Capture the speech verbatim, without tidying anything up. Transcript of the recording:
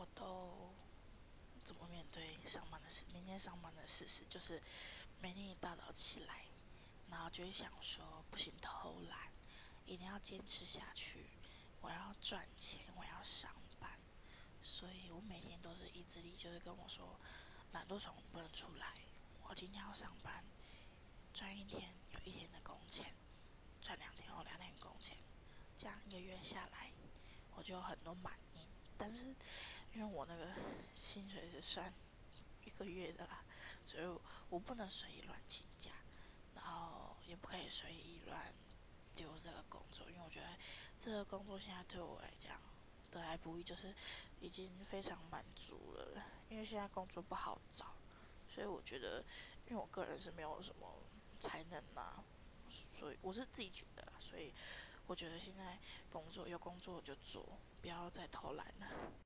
我都怎么面对上班的事？明天上班的事实就是，每天一大早起来，然后就会想说，不行，偷懒，一定要坚持下去。我要赚钱，我要上班，所以我每天都是意志力就是跟我说，懒惰虫不能出来，我今天要上班，赚一天有一天的工钱，赚两天有两天的工钱，这样一个月下来，我就有很多满意。但是因为我那个薪水是算一个月的啦，所以我不能随意乱请假，然后也不可以随意乱丢这个工作，因为我觉得这个工作现在对我来讲得来不易，就是已经非常满足了。因为现在工作不好找，所以我觉得，因为我个人是没有什么才能嘛，所以我是自己觉得啦，所以我觉得现在工作有工作就做，不要再偷懒了。